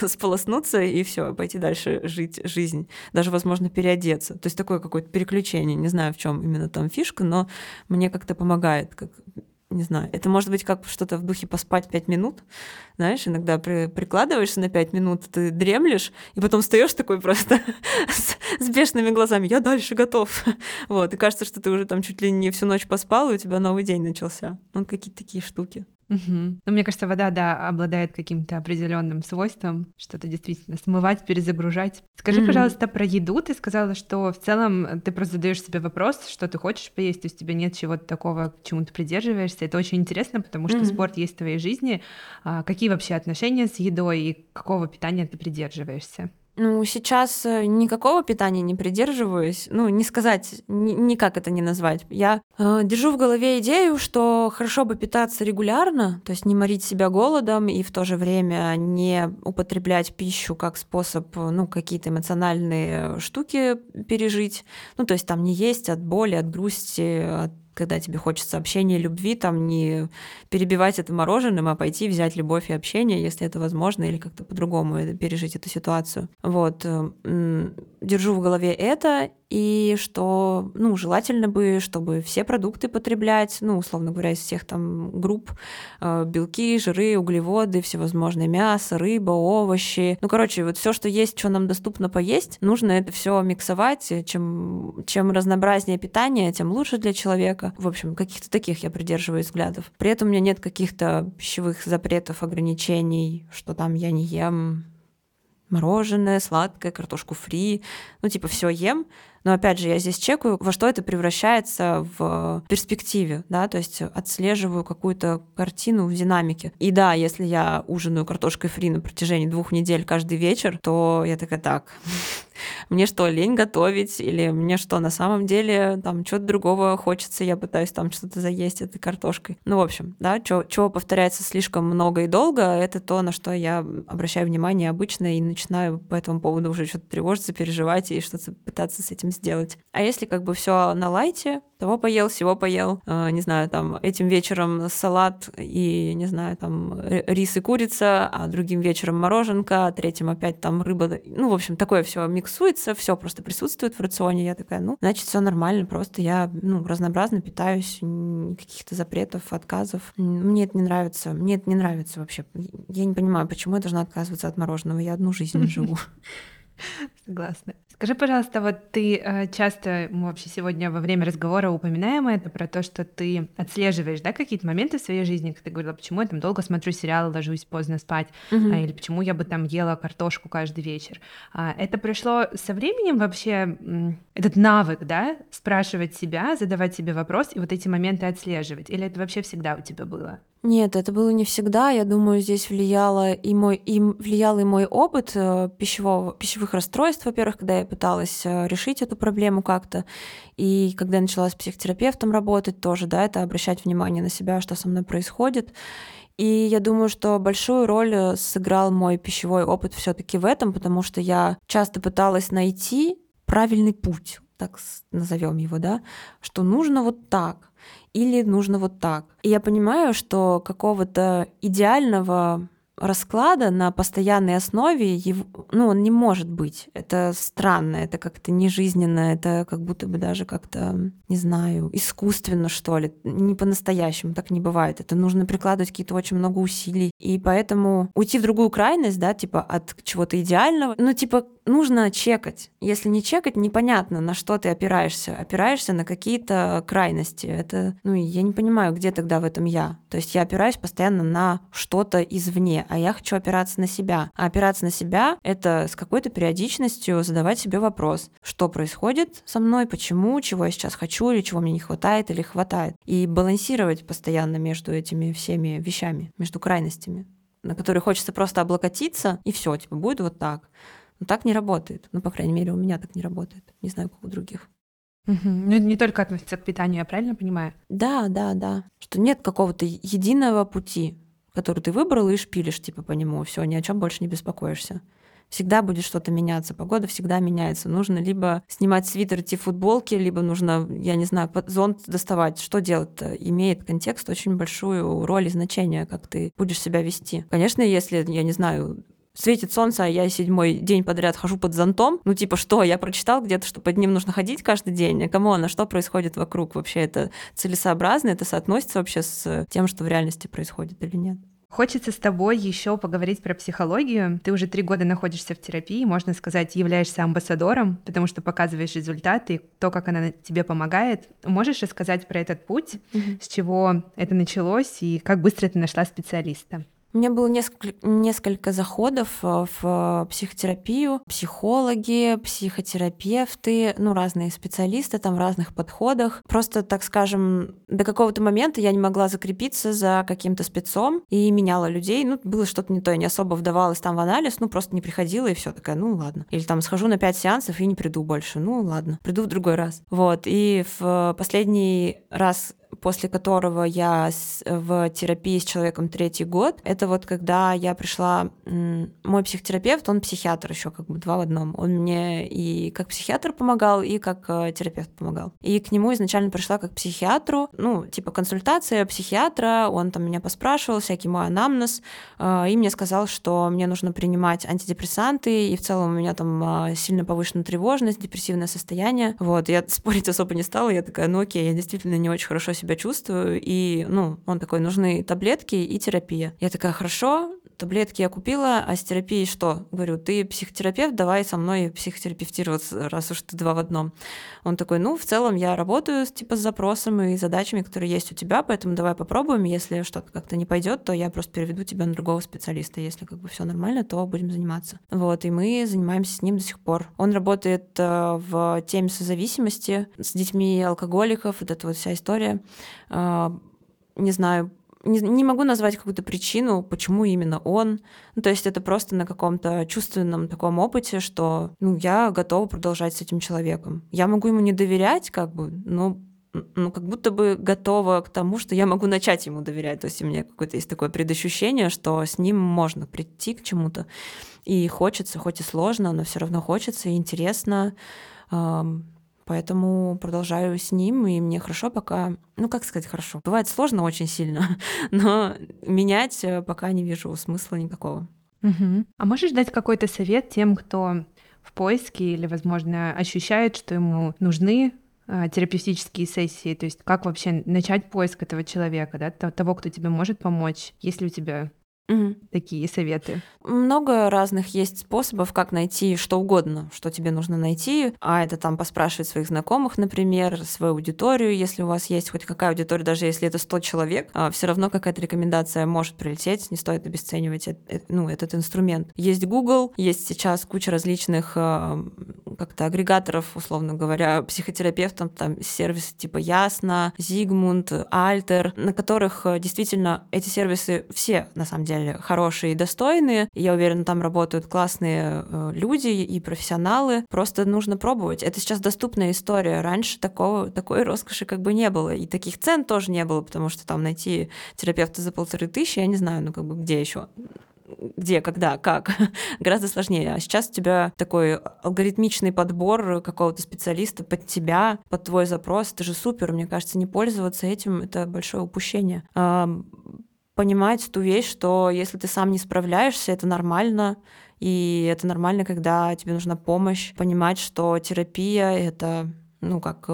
сполоснуться и все, пойти дальше жить жизнь. Даже, возможно, переодеться. То есть такое какое-то переключение. Не знаю, в чем именно там фишка, но мне как-то помогает, как... Не знаю, это может быть как что-то в духе поспать 5 минут, знаешь, иногда прикладываешься на 5 минут, ты дремлешь, и потом встаешь такой просто с бешеными глазами, я дальше готов, вот, и кажется, что ты уже там чуть ли не всю ночь поспал, и у тебя новый день начался, ну, какие-то такие штуки. Угу. Ну, мне кажется, вода, да, обладает каким-то определенным свойством, что-то действительно смывать, перезагружать. Скажи, пожалуйста, про еду. Ты сказала, что в целом ты просто задаешь себе вопрос, что ты хочешь поесть, то есть у тебя нет чего-то такого, к чему ты придерживаешься. Это очень интересно, потому что спорт есть в твоей жизни. А какие вообще отношения с едой и какого питания ты придерживаешься? Ну, сейчас никакого питания не придерживаюсь. Ну, не сказать, никак это не назвать. Я держу в голове идею, что хорошо бы питаться регулярно, то есть не морить себя голодом и в то же время не употреблять пищу как способ, ну, какие-то эмоциональные штуки пережить. Ну, то есть там не есть от боли, от грусти, от когда тебе хочется общения и любви, там не перебивать это мороженым, а пойти взять любовь и общение, если это возможно, или как-то по-другому пережить эту ситуацию. Вот. Держу в голове это, и что, ну, желательно бы, чтобы все продукты потреблять, ну, условно говоря, из всех там групп, белки, жиры, углеводы, всевозможное мясо, рыба, овощи. Ну, короче, вот все, что есть, что нам доступно поесть, нужно это все миксовать. Чем разнообразнее питание, тем лучше для человека. В общем, каких-то таких я придерживаюсь взглядов. При этом у меня нет каких-то пищевых запретов, ограничений, что там я не ем мороженое, сладкое, картошку фри, ну, типа, все ем. Но опять же, я здесь чекаю, во что это превращается в перспективе, да, то есть отслеживаю какую-то картину в динамике. И да, если я ужинаю картошкой фри на протяжении 2 недель каждый вечер, то я такая, так, мне что, лень готовить? Или мне что, на самом деле, там, что-то другого хочется, я пытаюсь там что-то заесть этой картошкой. Ну, в общем, да, чего повторяется слишком много и долго, это то, на что я обращаю внимание обычно и начинаю по этому поводу уже что-то тревожиться, переживать и что-то пытаться с этим сделать. А если как бы все на лайте, того поел, всего поел, не знаю, там, этим вечером салат и, не знаю, там, рис и курица, а другим вечером мороженка, а третьим опять там рыба, ну, в общем, такое все миксуется, все просто присутствует в рационе, я такая, ну, значит, все нормально, просто я, ну, разнообразно питаюсь, каких-то запретов, отказов. Мне это не нравится вообще. Я не понимаю, почему я должна отказываться от мороженого, я одну жизнь живу. Согласна. Скажи, пожалуйста, вот ты часто, мы вообще сегодня во время разговора упоминаем это, про то, что ты отслеживаешь, да, какие-то моменты в своей жизни, как ты говорила, почему я там долго смотрю сериалы, ложусь поздно спать, или почему я бы там ела картошку каждый вечер. Это пришло со временем вообще, этот навык, да, спрашивать себя, задавать себе вопрос и вот эти моменты отслеживать, или это вообще всегда у тебя было? Нет, это было не всегда. Я думаю, здесь влиял и мой опыт пищевых расстройств, во-первых, когда я пыталась решить эту проблему как-то, и когда я начала с психотерапевтом работать тоже, да, это обращать внимание на себя, что со мной происходит. И я думаю, что большую роль сыграл мой пищевой опыт все-таки в этом, потому что я часто пыталась найти правильный путь, так назовем его, да, что нужно вот так. Или нужно вот так. И я понимаю, что какого-то идеального расклада на постоянной основе, ну, он не может быть. Это странно, это как-то нежизненно, это как будто бы даже как-то, не знаю, искусственно, что ли. Не по-настоящему, так не бывает. Это нужно прикладывать какие-то очень много усилий. И поэтому уйти в другую крайность, да, типа от чего-то идеального, ну, типа нужно чекать. Если не чекать, непонятно, на что ты опираешься. Опираешься на какие-то крайности. Это, ну, я не понимаю, где тогда в этом я. То есть я опираюсь постоянно на что-то извне, а я хочу опираться на себя. А опираться на себя — это с какой-то периодичностью задавать себе вопрос, что происходит со мной, почему, чего я сейчас хочу, или чего мне не хватает, или хватает. И балансировать постоянно между этими всеми вещами, между крайностями, на которые хочется просто облокотиться, и все, типа, будет вот так. Но так не работает. Ну, по крайней мере, у меня так не работает. Не знаю, как у других. Угу. Ну, это не только относится к питанию, я правильно понимаю? Да, да, да. Что нет какого-то единого пути, который ты выбрал и шпилишь типа по нему. Все, ни о чем больше не беспокоишься. Всегда будет что-то меняться, погода всегда меняется. Нужно либо снимать свитер, идти в футболке, либо нужно, я не знаю, зонт доставать. Что делать-то? Имеет контекст очень большую роль и значение, как ты будешь себя вести. Конечно, если, я не знаю, светит солнце, а я седьмой день подряд хожу под зонтом. Ну, типа, что? Я прочитал где-то, что под ним нужно ходить каждый день. Камон, а что происходит вокруг? Вообще это целесообразно? Это соотносится вообще с тем, что в реальности происходит или нет? Хочется с тобой еще поговорить про психологию. Ты уже 3 года находишься в терапии, можно сказать, являешься амбассадором, потому что показываешь результаты, то, как она тебе помогает. Можешь рассказать про этот путь, с чего это началось и как быстро ты нашла специалиста? У меня было несколько заходов в психотерапию, психологи, психотерапевты, ну, разные специалисты там в разных подходах. Просто, так скажем, до какого-то момента я не могла закрепиться за каким-то спецом и меняла людей. Ну, было что-то не то, я не особо вдавалась там в анализ, ну, просто не приходила и все такая, ну, ладно. Или там схожу на 5 сеансов и не приду больше, ну, ладно, приду в другой раз. Вот, и в последний раз, после которого я в терапии с человеком 3-й год. Это вот когда я пришла... Мой психотерапевт, он психиатр еще, как бы 2 в одном. Он мне и как психиатр помогал, и как терапевт помогал. И к нему изначально пришла как к психиатру. Ну, типа консультация психиатра. Он там меня поспрашивал, всякий мой анамнез. И мне сказал, что мне нужно принимать антидепрессанты. И в целом у меня там сильно повышена тревожность, депрессивное состояние. Вот. Я спорить особо не стала. Я такая, ну окей, я действительно не очень хорошо себя чувствую, и, ну, он такой, нужны таблетки и терапия. Я такая, хорошо, таблетки я купила, а с терапией что? Говорю, ты психотерапевт, давай со мной психотерапевтироваться, раз уж ты 2 в одном. Он такой, ну, в целом я работаю типа с запросом и задачами, которые есть у тебя, поэтому давай попробуем, если что-то как-то не пойдет, то я просто переведу тебя на другого специалиста, если как бы все нормально, то будем заниматься. Вот, и мы занимаемся с ним до сих пор. Он работает в теме созависимости с детьми алкоголиков, вот эта вот вся история. Не знаю, не могу назвать какую-то причину, почему именно он. Ну, то есть это просто на каком-то чувственном таком опыте, что, ну, я готова продолжать с этим человеком. Я могу ему не доверять, как бы, но... ну, как будто бы готова к тому, что я могу начать ему доверять. То есть у меня какое-то есть такое предощущение, что с ним можно прийти к чему-то. И хочется, хоть и сложно, но все равно хочется и интересно. Поэтому продолжаю с ним, и мне хорошо пока... Ну, как сказать хорошо? Бывает сложно очень сильно, но менять пока не вижу смысла никакого. Угу. А можешь дать какой-то совет тем, кто в поиске или, возможно, ощущает, что ему нужны терапевтические сессии, то есть как вообще начать поиск этого человека, да, того, кто тебе может помочь, есть ли у тебя такие советы? Много разных есть способов, как найти что угодно, что тебе нужно найти, а это там поспрашивать своих знакомых, например, свою аудиторию, если у вас есть хоть какая аудитория, даже если это 100 человек, все равно какая-то рекомендация может прилететь, не стоит обесценивать ну, этот инструмент. Есть Google, есть сейчас куча различных как-то агрегаторов, условно говоря, психотерапевтам, там сервисы типа Ясно, Зигмунд, Альтер, на которых действительно эти сервисы все, на самом деле, хорошие и достойные. Я уверена, там работают классные люди и профессионалы. Просто нужно пробовать. Это сейчас доступная история. Раньше такой роскоши как бы не было. И таких цен тоже не было, потому что там найти терапевта за 1500, я не знаю, ну как бы где еще? Где, когда, как, гораздо сложнее. А сейчас у тебя такой алгоритмичный подбор какого-то специалиста под тебя, под твой запрос. Это же супер. Мне кажется, не пользоваться этим — это большое упущение. понимать ту вещь, что если ты сам не справляешься, это нормально, и это нормально, когда тебе нужна помощь. Понимать, что терапия — это, ну, как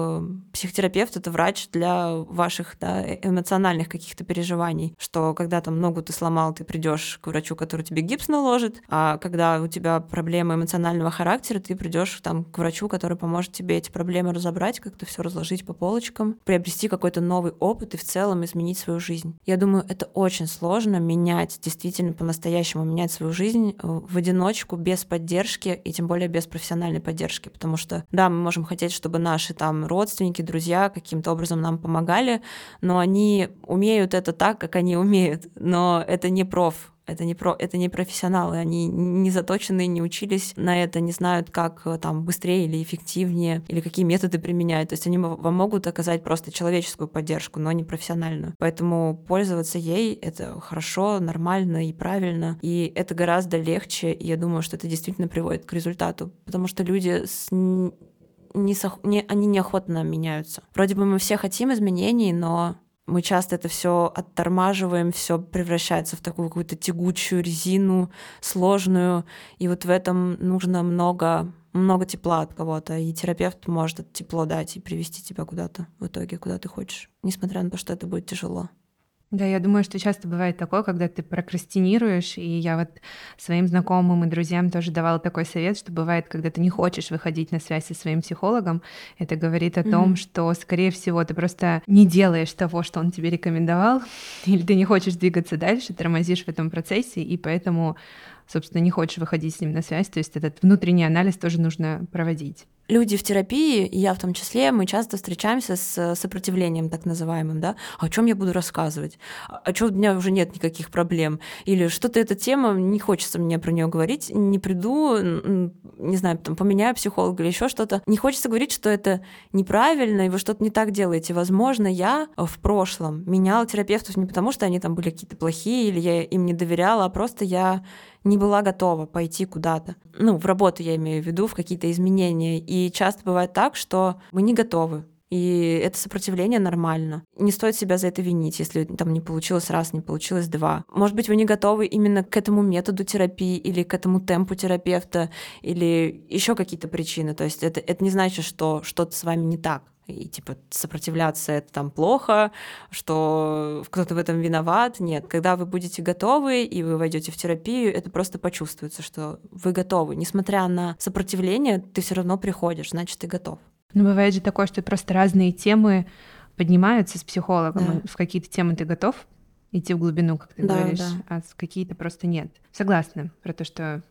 психотерапевт, это врач для ваших, да, эмоциональных каких-то переживаний, что когда там ногу ты сломал, ты придешь к врачу, который тебе гипс наложит, а когда у тебя проблемы эмоционального характера, ты придешь там к врачу, который поможет тебе эти проблемы разобрать, как-то все разложить по полочкам, приобрести какой-то новый опыт и в целом изменить свою жизнь. Я думаю, это очень сложно менять, действительно по-настоящему менять свою жизнь в одиночку, без поддержки и тем более без профессиональной поддержки, потому что, да, мы можем хотеть, чтобы наши там родственники, друзья каким-то образом нам помогали, но они умеют это так, как они умеют, но это не проф. Это не профессионалы, они не заточены, не учились на это, не знают, как там быстрее или эффективнее, или какие методы применяют. То есть они вам могут оказать просто человеческую поддержку, но не профессиональную. Поэтому пользоваться ей — это хорошо, нормально и правильно. И это гораздо легче, и я думаю, что это действительно приводит к результату. Потому что люди они неохотно меняются. Вроде бы мы все хотим изменений, но мы часто это все оттормаживаем, все превращается в такую какую-то тягучую резину, сложную, и вот в этом нужно много тепла от кого-то, и терапевт может это тепло дать и привести тебя куда-то в итоге, куда ты хочешь, несмотря на то, что это будет тяжело. Да, я думаю, что часто бывает такое, когда ты прокрастинируешь, и я вот своим знакомым и друзьям тоже давала такой совет, что бывает, когда ты не хочешь выходить на связь со своим психологом, это говорит о том, что, скорее всего, ты просто не делаешь того, что он тебе рекомендовал, или ты не хочешь двигаться дальше, тормозишь в этом процессе, и поэтому, собственно, не хочешь выходить с ним на связь, то есть этот внутренний анализ тоже нужно проводить. Люди в терапии, и я в том числе, мы часто встречаемся с сопротивлением так называемым, да, о чем я буду рассказывать, о чем у меня уже нет никаких проблем, или что-то эта тема, не хочется мне про нее говорить, не приду, не знаю, там, поменяю психолога или еще что-то, не хочется говорить, что это неправильно, и вы что-то не так делаете. Возможно, я в прошлом меняла терапевтов не потому, что они там были какие-то плохие, или я им не доверяла, а просто я не была готова пойти куда-то. Ну, в работу я имею в виду, в какие-то изменения. И часто бывает так, что мы не готовы. И это сопротивление нормально. Не стоит себя за это винить, если там не получилось раз, не получилось два. Может быть, вы не готовы именно к этому методу терапии или к этому темпу терапевта, или еще какие-то причины. То есть это не значит, что что-то с вами не так. И типа сопротивляться — это там плохо, что кто-то в этом виноват. Нет, когда вы будете готовы и вы войдете в терапию, это просто почувствуется, что вы готовы. Несмотря на сопротивление, ты все равно приходишь, значит, ты готов. Ну, бывает же такое, что просто разные темы поднимаются с психологом. Да. В какие-то темы ты готов идти в глубину, как ты говоришь, а в какие-то просто нет. Согласна про то, что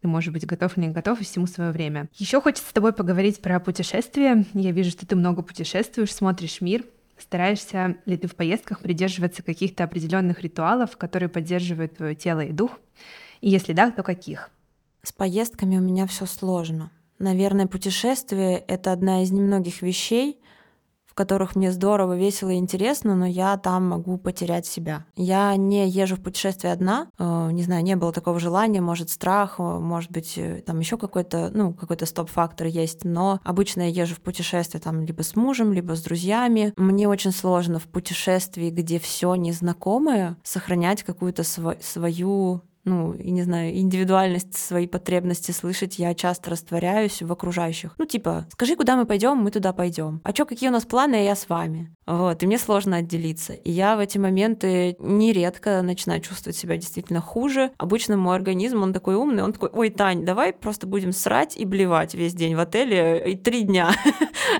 ты можешь быть готов или не готов, и всему свое время. Еще хочется с тобой поговорить про путешествия. Я вижу, что ты много путешествуешь, смотришь мир. Стараешься ли ты в поездках придерживаться каких-то определенных ритуалов, которые поддерживают твое тело и дух? И если да, то каких? С поездками у меня все сложно. Наверное, путешествие — это одна из немногих вещей, в которых мне здорово, весело и интересно, но я там могу потерять себя. Я не езжу в путешествие одна, не знаю, не было такого желания, может, страх, может быть, там еще какой-то, ну, какой-то стоп-фактор есть, но обычно я езжу в путешествие там либо с мужем, либо с друзьями. Мне очень сложно в путешествии, где все незнакомое, сохранять какую-то свою... ну, и не знаю, индивидуальность, свои потребности слышать, я часто растворяюсь в окружающих. Ну, типа, скажи, куда мы пойдем, мы туда пойдем. А чё, какие у нас планы, я с вами. Вот, и мне сложно отделиться. И я в эти моменты нередко начинаю чувствовать себя действительно хуже. Обычно мой организм, он такой умный, он такой: ой, Тань, давай просто будем срать и блевать весь день в отеле, и 3 дня.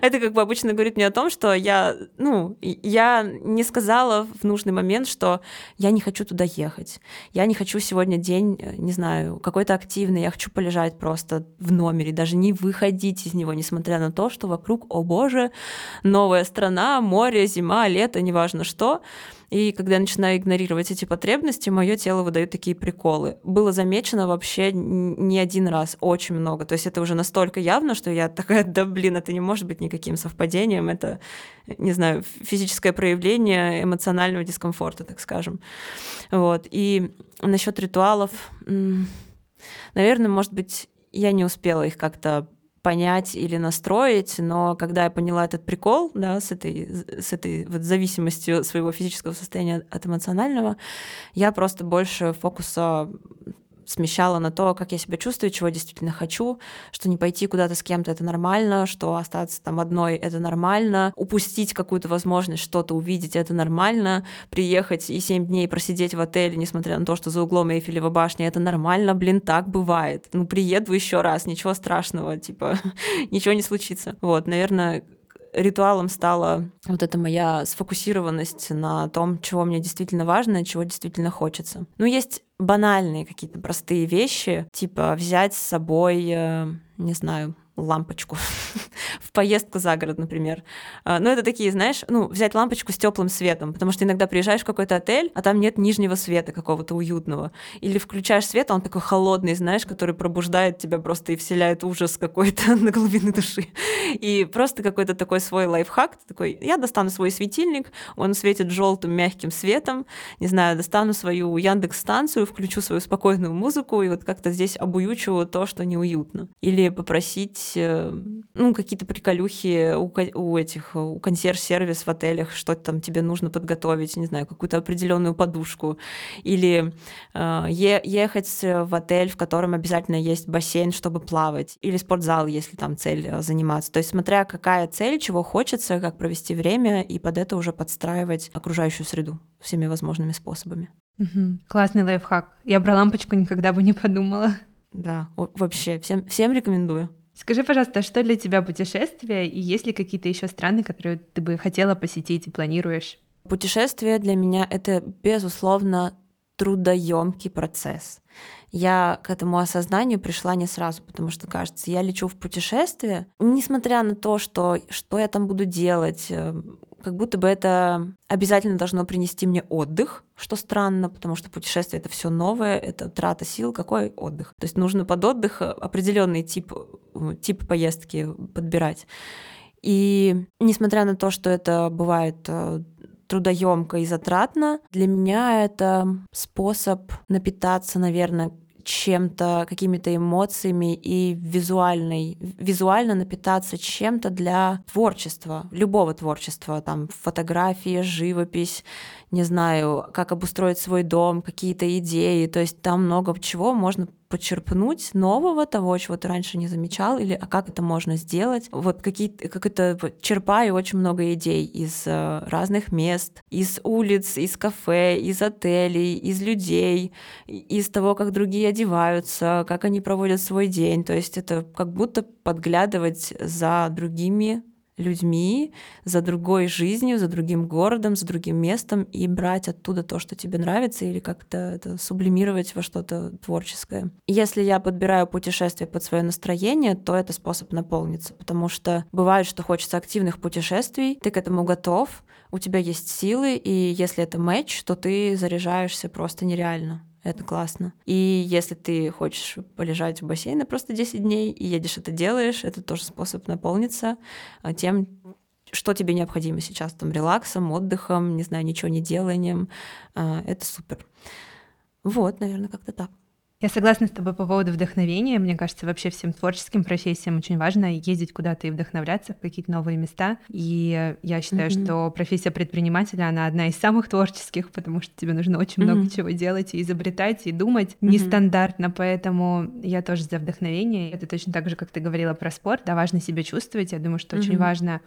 Это как бы обычно говорит мне о том, что я не сказала в нужный момент, что я не хочу туда ехать, я не хочу сегодня день, не знаю, какой-то активный, я хочу полежать просто в номере, даже не выходить из него, несмотря на то, что вокруг, о боже, новая страна, море, зима, лето, неважно что. И когда я начинаю игнорировать эти потребности, мое тело выдает такие приколы. Было замечено вообще не один раз, очень много. То есть это уже настолько явно, что я такая: да блин, это не может быть никаким совпадением, это, не знаю, физическое проявление эмоционального дискомфорта, так скажем. Вот. И насчет ритуалов, наверное, может быть, я не успела их как-то понять или настроить, но когда я поняла этот прикол, да, с этой вот зависимостью своего физического состояния от эмоционального, я просто больше фокуса смещала на то, как я себя чувствую, чего действительно хочу, что не пойти куда-то с кем-то — это нормально, что остаться там одной — это нормально, упустить какую-то возможность что-то увидеть — это нормально, приехать и 7 дней просидеть в отеле, несмотря на то, что за углом Эйфелева башня — это нормально, блин, так бывает. Ну, приеду еще раз, ничего страшного, типа, ничего не случится. Вот, наверное, ритуалом стала вот эта моя сфокусированность на том, чего мне действительно важно, чего действительно хочется. Ну, есть банальные какие-то простые вещи, типа взять с собой, не знаю, лампочку в поездку за город, например. Ну, это такие, знаешь, ну, взять лампочку с теплым светом, потому что иногда приезжаешь в какой-то отель, а там нет нижнего света какого-то уютного. Или включаешь свет, а он такой холодный, знаешь, который пробуждает тебя просто и вселяет ужас какой-то на глубины души. И просто какой-то такой свой лайфхак, такой, я достану свой светильник, он светит желтым мягким светом, не знаю, достану свою Яндекс-станцию, включу свою спокойную музыку и вот как-то здесь обуючу то, что неуютно. Или попросить, ну, какие-то приколюхи у консьерж-сервис в отелях, что там тебе нужно подготовить, не знаю, какую-то определенную подушку. Или ехать в отель, в котором обязательно есть бассейн, чтобы плавать. Или спортзал, если там цель заниматься. То есть смотря какая цель, чего хочется, как провести время, и под это уже подстраивать окружающую среду всеми возможными способами. Угу. Классный лайфхак. Я про лампочку никогда бы не подумала. Да, вообще, всем рекомендую. Скажи, пожалуйста, что для тебя путешествие, и есть ли какие-то еще страны, которые ты бы хотела посетить и планируешь? Путешествие для меня — это, безусловно, трудоемкий процесс. Я к этому осознанию пришла не сразу, потому что, кажется, я лечу в путешествие, несмотря на то, что я там буду делать, как будто бы это обязательно должно принести мне отдых, что странно, потому что путешествие — это все новое, это трата сил, какой отдых. То есть нужно под отдых определенный тип поездки подбирать. И несмотря на то, что это бывает трудоемко и затратно, для меня это способ напитаться, наверное, чем-то, какими-то эмоциями и визуально напитаться чем-то для творчества, любого творчества, там фотографии, живопись, не знаю, как обустроить свой дом, какие-то идеи, то есть там много чего можно почерпнуть нового, того, чего ты раньше не замечал, или а как это можно сделать. Вот черпаю очень много идей из разных мест, из улиц, из кафе, из отелей, из людей, из того, как другие одеваются, как они проводят свой день. То есть это как будто подглядывать за другими людьми, за другой жизнью, за другим городом, за другим местом и брать оттуда то, что тебе нравится, или как-то это сублимировать во что-то творческое. Если я подбираю путешествие под свое настроение, то это способ наполниться, потому что бывает, что хочется активных путешествий, ты к этому готов, у тебя есть силы, и если это матч, то ты заряжаешься просто нереально. Это классно. И если ты хочешь полежать в бассейне просто 10 дней и едешь это делаешь, это тоже способ наполниться тем, что тебе необходимо сейчас, там, релаксом, отдыхом, не знаю, ничего не деланием. Это супер. Вот, наверное, как-то так. Я согласна с тобой по поводу вдохновения. Мне кажется, вообще всем творческим профессиям очень важно ездить куда-то и вдохновляться в какие-то новые места. И я считаю, что профессия предпринимателя, она одна из самых творческих, потому что тебе нужно очень много чего делать и изобретать, и думать нестандартно. Поэтому я тоже за вдохновение. Это точно так же, как ты говорила про спорт. Да, важно себя чувствовать. Я думаю, что очень важно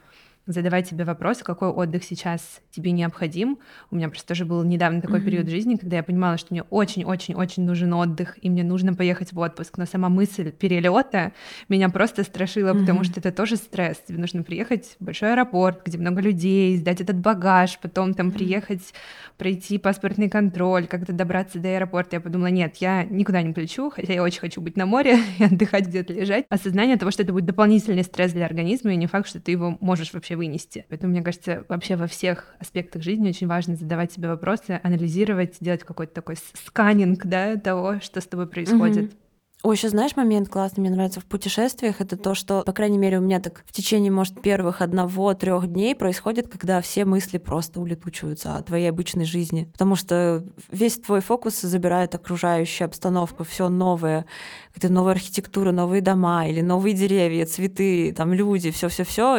задавать себе вопрос, какой отдых сейчас тебе необходим. У меня просто тоже был недавно такой период в жизни, когда я понимала, что мне очень-очень-очень нужен отдых, и мне нужно поехать в отпуск. Но сама мысль перелета меня просто страшила, потому что это тоже стресс. Тебе нужно приехать в большой аэропорт, где много людей, сдать этот багаж, потом там приехать, пройти паспортный контроль, как-то добраться до аэропорта. Я подумала, нет, я никуда не полечу, хотя я очень хочу быть на море и отдыхать, где-то лежать. Осознание того, что это будет дополнительный стресс для организма, и не факт, что ты его можешь вообще вынести. Поэтому, мне кажется, вообще во всех аспектах жизни очень важно задавать себе вопросы, анализировать, делать какой-то такой сканинг, да, того, что с тобой происходит. Ой, еще знаешь момент классный, мне нравится в путешествиях, это то, что, по крайней мере, у меня так в течение, может, первых 1-3 дней происходит, когда все мысли просто улетучиваются от твоей обычной жизни, потому что весь твой фокус забирает окружающая обстановка, все новое, какая-то новая архитектура, новые дома или новые деревья, цветы, там люди, все,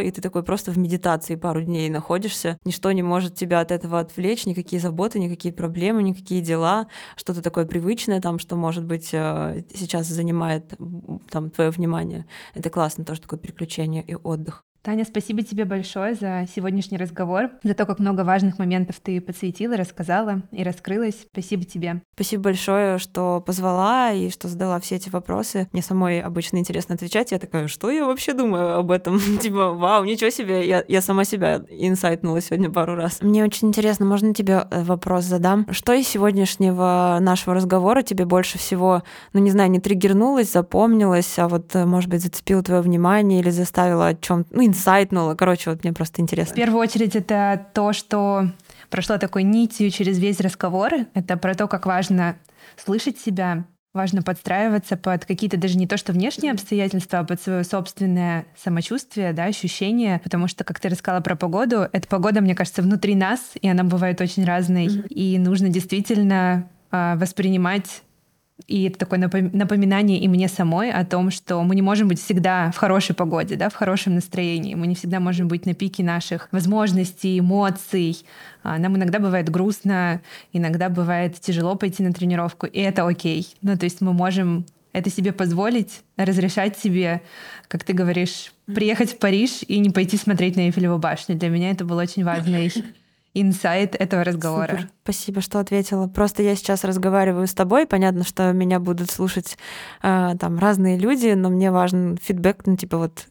и ты такой просто в медитации пару дней находишься, ничто не может тебя от этого отвлечь, никакие заботы, никакие проблемы, никакие дела, что-то такое привычное там, что, может быть, сейчас занимает там твое внимание. Это классно, тоже такое приключение и отдых. Таня, спасибо тебе большое за сегодняшний разговор, за то, как много важных моментов ты подсветила, рассказала и раскрылась. Спасибо тебе. Спасибо большое, что позвала и что задала все эти вопросы. Мне самой обычно интересно отвечать. Я такая, что я вообще думаю об этом? Типа, вау, ничего себе, я сама себя инсайтнула сегодня пару раз. Мне очень интересно, можно тебе вопрос задам? Что из сегодняшнего нашего разговора тебе больше всего, не триггернулось, запомнилось, а вот, может быть, зацепило твое внимание или заставило о чем-то, инсайтнула. Вот мне просто интересно. В первую очередь это то, что прошло такой нитью через весь разговор. Это про то, как важно слышать себя, важно подстраиваться под какие-то даже не то, что внешние обстоятельства, а под свое собственное самочувствие, да, ощущение. Потому что, как ты рассказала про погоду, эта погода, мне кажется, внутри нас, и она бывает очень разной. Mm-hmm. И нужно действительно воспринимать... И это такое напоминание и мне самой о том, что мы не можем быть всегда в хорошей погоде, да, в хорошем настроении. Мы не всегда можем быть на пике наших возможностей, эмоций. Нам иногда бывает грустно, иногда бывает тяжело пойти на тренировку, и это окей. То есть мы можем это себе позволить, разрешать себе, как ты говоришь, приехать в Париж и не пойти смотреть на Эйфелеву башню. Для меня это был очень важный инсайт этого разговора. Супер. Спасибо, что ответила. Просто я сейчас разговариваю с тобой. Понятно, что меня будут слушать там разные люди, но мне важен фидбэк,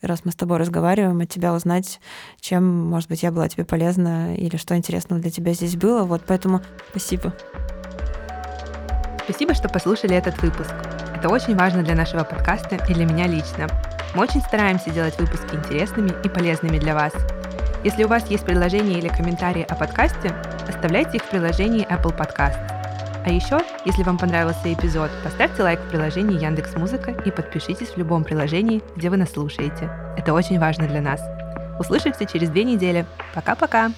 раз мы с тобой разговариваем, от тебя узнать, чем, может быть, я была тебе полезна или что интересного для тебя здесь было. Поэтому спасибо. Спасибо, что послушали этот выпуск. Это очень важно для нашего подкаста и для меня лично. Мы очень стараемся делать выпуски интересными и полезными для вас. Если у вас есть предложения или комментарии о подкасте, оставляйте их в приложении Apple Podcast. А еще, если вам понравился эпизод, поставьте лайк в приложении Яндекс.Музыка и подпишитесь в любом приложении, где вы нас слушаете. Это очень важно для нас. Услышимся через 2 недели. Пока-пока!